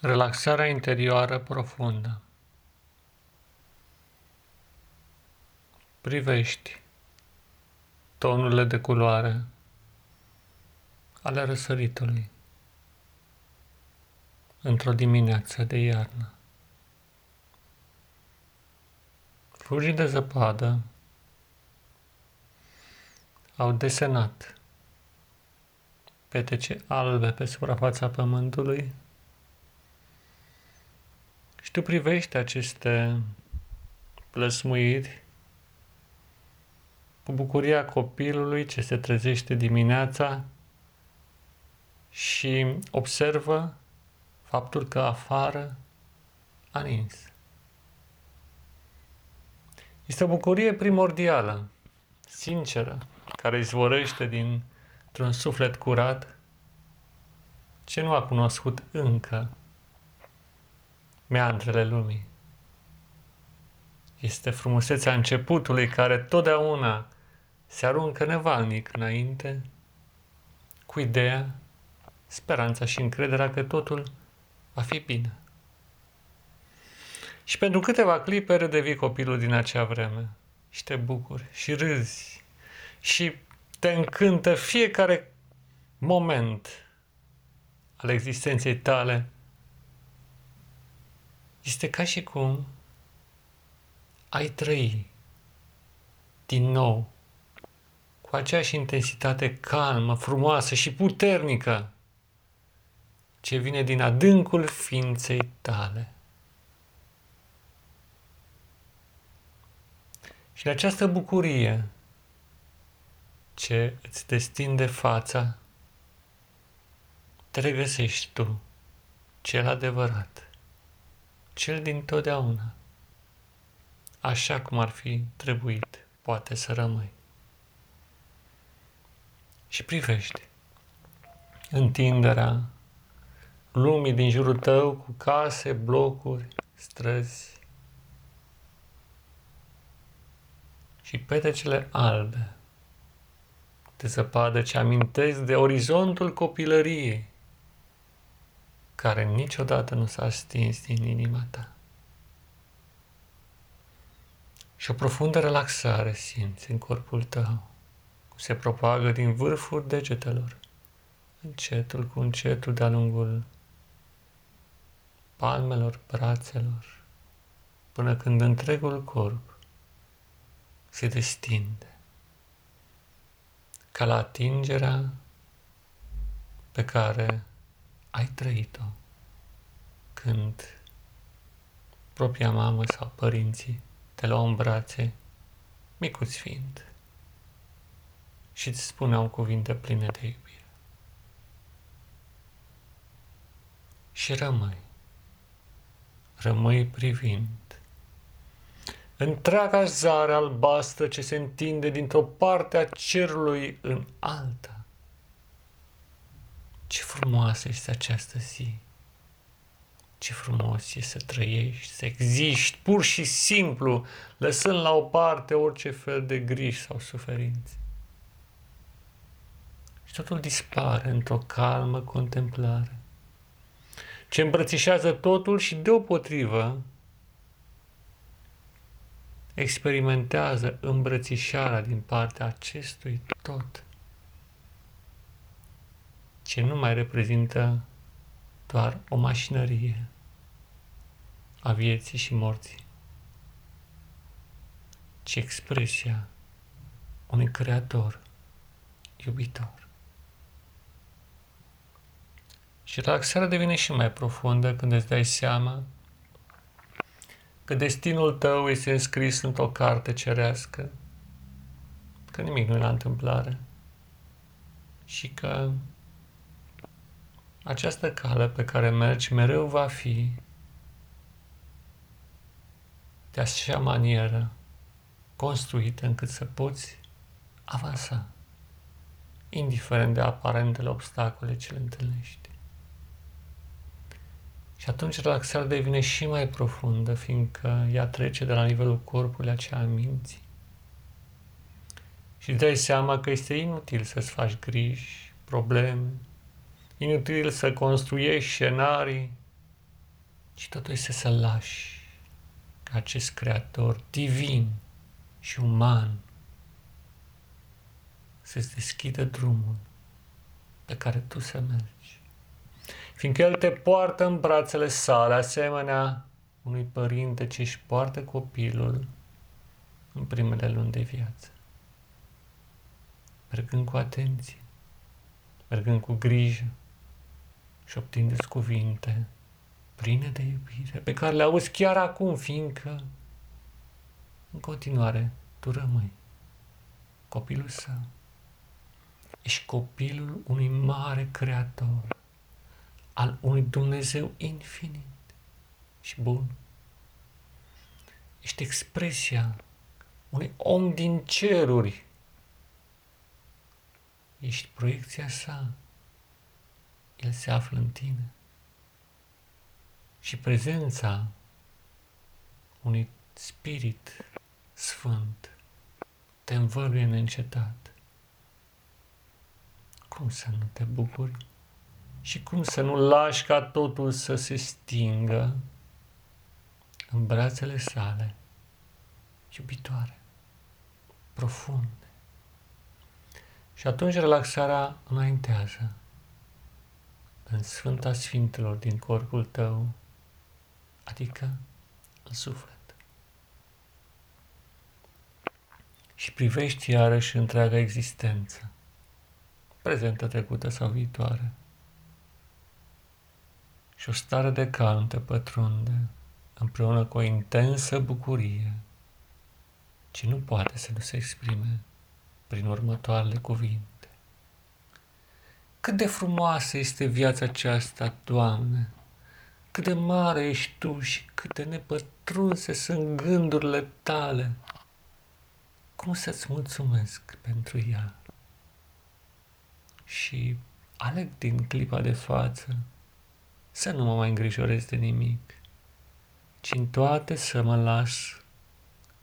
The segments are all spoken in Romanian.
Relaxarea interioară profundă. Privești tonurile de culoare ale răsăritului într-o dimineață de iarnă. Flugii de zăpadă au desenat petece albe pe suprafața pământului și tu privești aceste plăsmuiri cu bucuria copilului ce se trezește dimineața și observă faptul că afară a nins. Este o bucurie primordială, sinceră, care izvorăște dintr-un suflet curat ce nu a cunoscut încă meandrele lumii. Este frumusețea începutului care totdeauna se aruncă nevalnic înainte cu ideea, speranța și încrederea că totul va fi bine. Și pentru câteva clipe redevii copilul din acea vreme și te bucuri și râzi și te încântă fiecare moment al existenței tale. Este ca și cum ai trăi din nou cu aceeași intensitate calmă, frumoasă și puternică ce vine din adâncul ființei tale. Și în această bucurie ce îți destinde fața, te regăsești tu, cel adevărat, cel dintotdeauna, așa cum ar fi trebuit, poate să rămâi. Și privești întinderea lumii din jurul tău cu case, blocuri, străzi și petecele albe de zăpadă ce amintesc de orizontul copilăriei care niciodată nu s-a stins din inima ta. Și o profundă relaxare simți în corpul tău, cum se propagă din vârful degetelor, încetul cu încetul de-a lungul palmelor, brațelor, până când întregul corp se destinde, ca la atingerea pe care ai trăit-o când propria mamă sau părinții te luau în brațe, micuț fiind, și îți spuneau cuvinte pline de iubire. Și rămâi privind întreaga zare albastră ce se întinde dintr-o parte a cerului în alta. Ce frumoasă este această zi! Ce frumos e să trăiești, să existi, pur și simplu, lăsând la o parte orice fel de griji sau suferințe. Și totul dispare într-o calmă contemplare, ce îmbrățișează totul și deopotrivă experimentează îmbrățișarea din partea acestui tot, ce nu mai reprezintă doar o mașinărie a vieții și morții, ci expresia unui creator iubitor. Și relaxarea devine și mai profundă când îți dai seama că destinul tău este înscris într-o carte cerească, că nimic nu e la întâmplare și că această cale pe care mergi mereu va fi de așa manieră construită încât să poți avansa, indiferent de aparentele obstacole ce le întâlnești. Și atunci relaxarea devine și mai profundă, fiindcă ea trece de la nivelul corpului aceea a minții. Și îți dai seama că este inutil să-ți faci griji, probleme, inutil să construiești scenarii ci totul este să lași acest creator divin și uman să-ți deschidă drumul pe care tu să mergi. Fiindcă El te poartă în brațele sale, asemenea unui părinte ce își poartă copilul în primele luni de viață. Mergând cu atenție, mergând cu grijă și obțineți cuvinte pline de iubire pe care le auzi chiar acum, fiindcă în continuare tu rămâi copilul său. Ești copilul unui mare creator, al unui Dumnezeu infinit și bun. Ești expresia unui om din ceruri. Ești proiecția sa. El se află în tine. Și prezența unui Spirit Sfânt te învăluie neîncetat. Cum să nu te bucuri și cum să nu lași ca totul să se stingă în brațele sale iubitoare, profunde. Și atunci relaxarea înaintează în Sfânta Sfintelor din corpul tău, adică în suflet. Și privești iarăși întreaga existență, prezentă, trecută sau viitoare. Și o stare de calm te pătrunde împreună cu o intensă bucurie, ce nu poate să nu se exprime prin următoarele cuvinte. Cât de frumoasă este viața aceasta, Doamne! Cât de mare ești Tu și cât de nepătrunse sunt gândurile Tale! Cum să-ți mulțumesc pentru ea? Și aleg din clipa de față să nu mă mai îngrijorez de nimic, ci în toate să mă las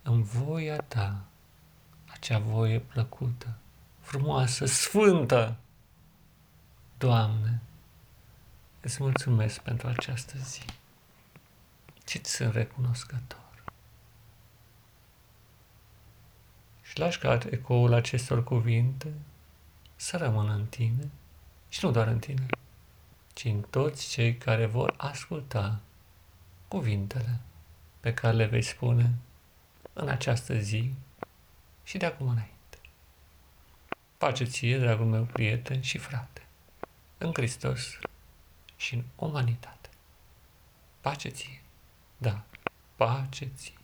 în voia Ta, acea voie plăcută, frumoasă, sfântă. Doamne, îți mulțumesc pentru această zi și îți sunt recunoscător. Și lași ca ecoul acestor cuvinte să rămână în tine, și nu doar în tine, ci în toți cei care vor asculta cuvintele pe care le vei spune în această zi și de acum înainte. Pace ție, dragul meu prieten și frate, în Hristos și în umanitate. Pace ție, da, pace ție.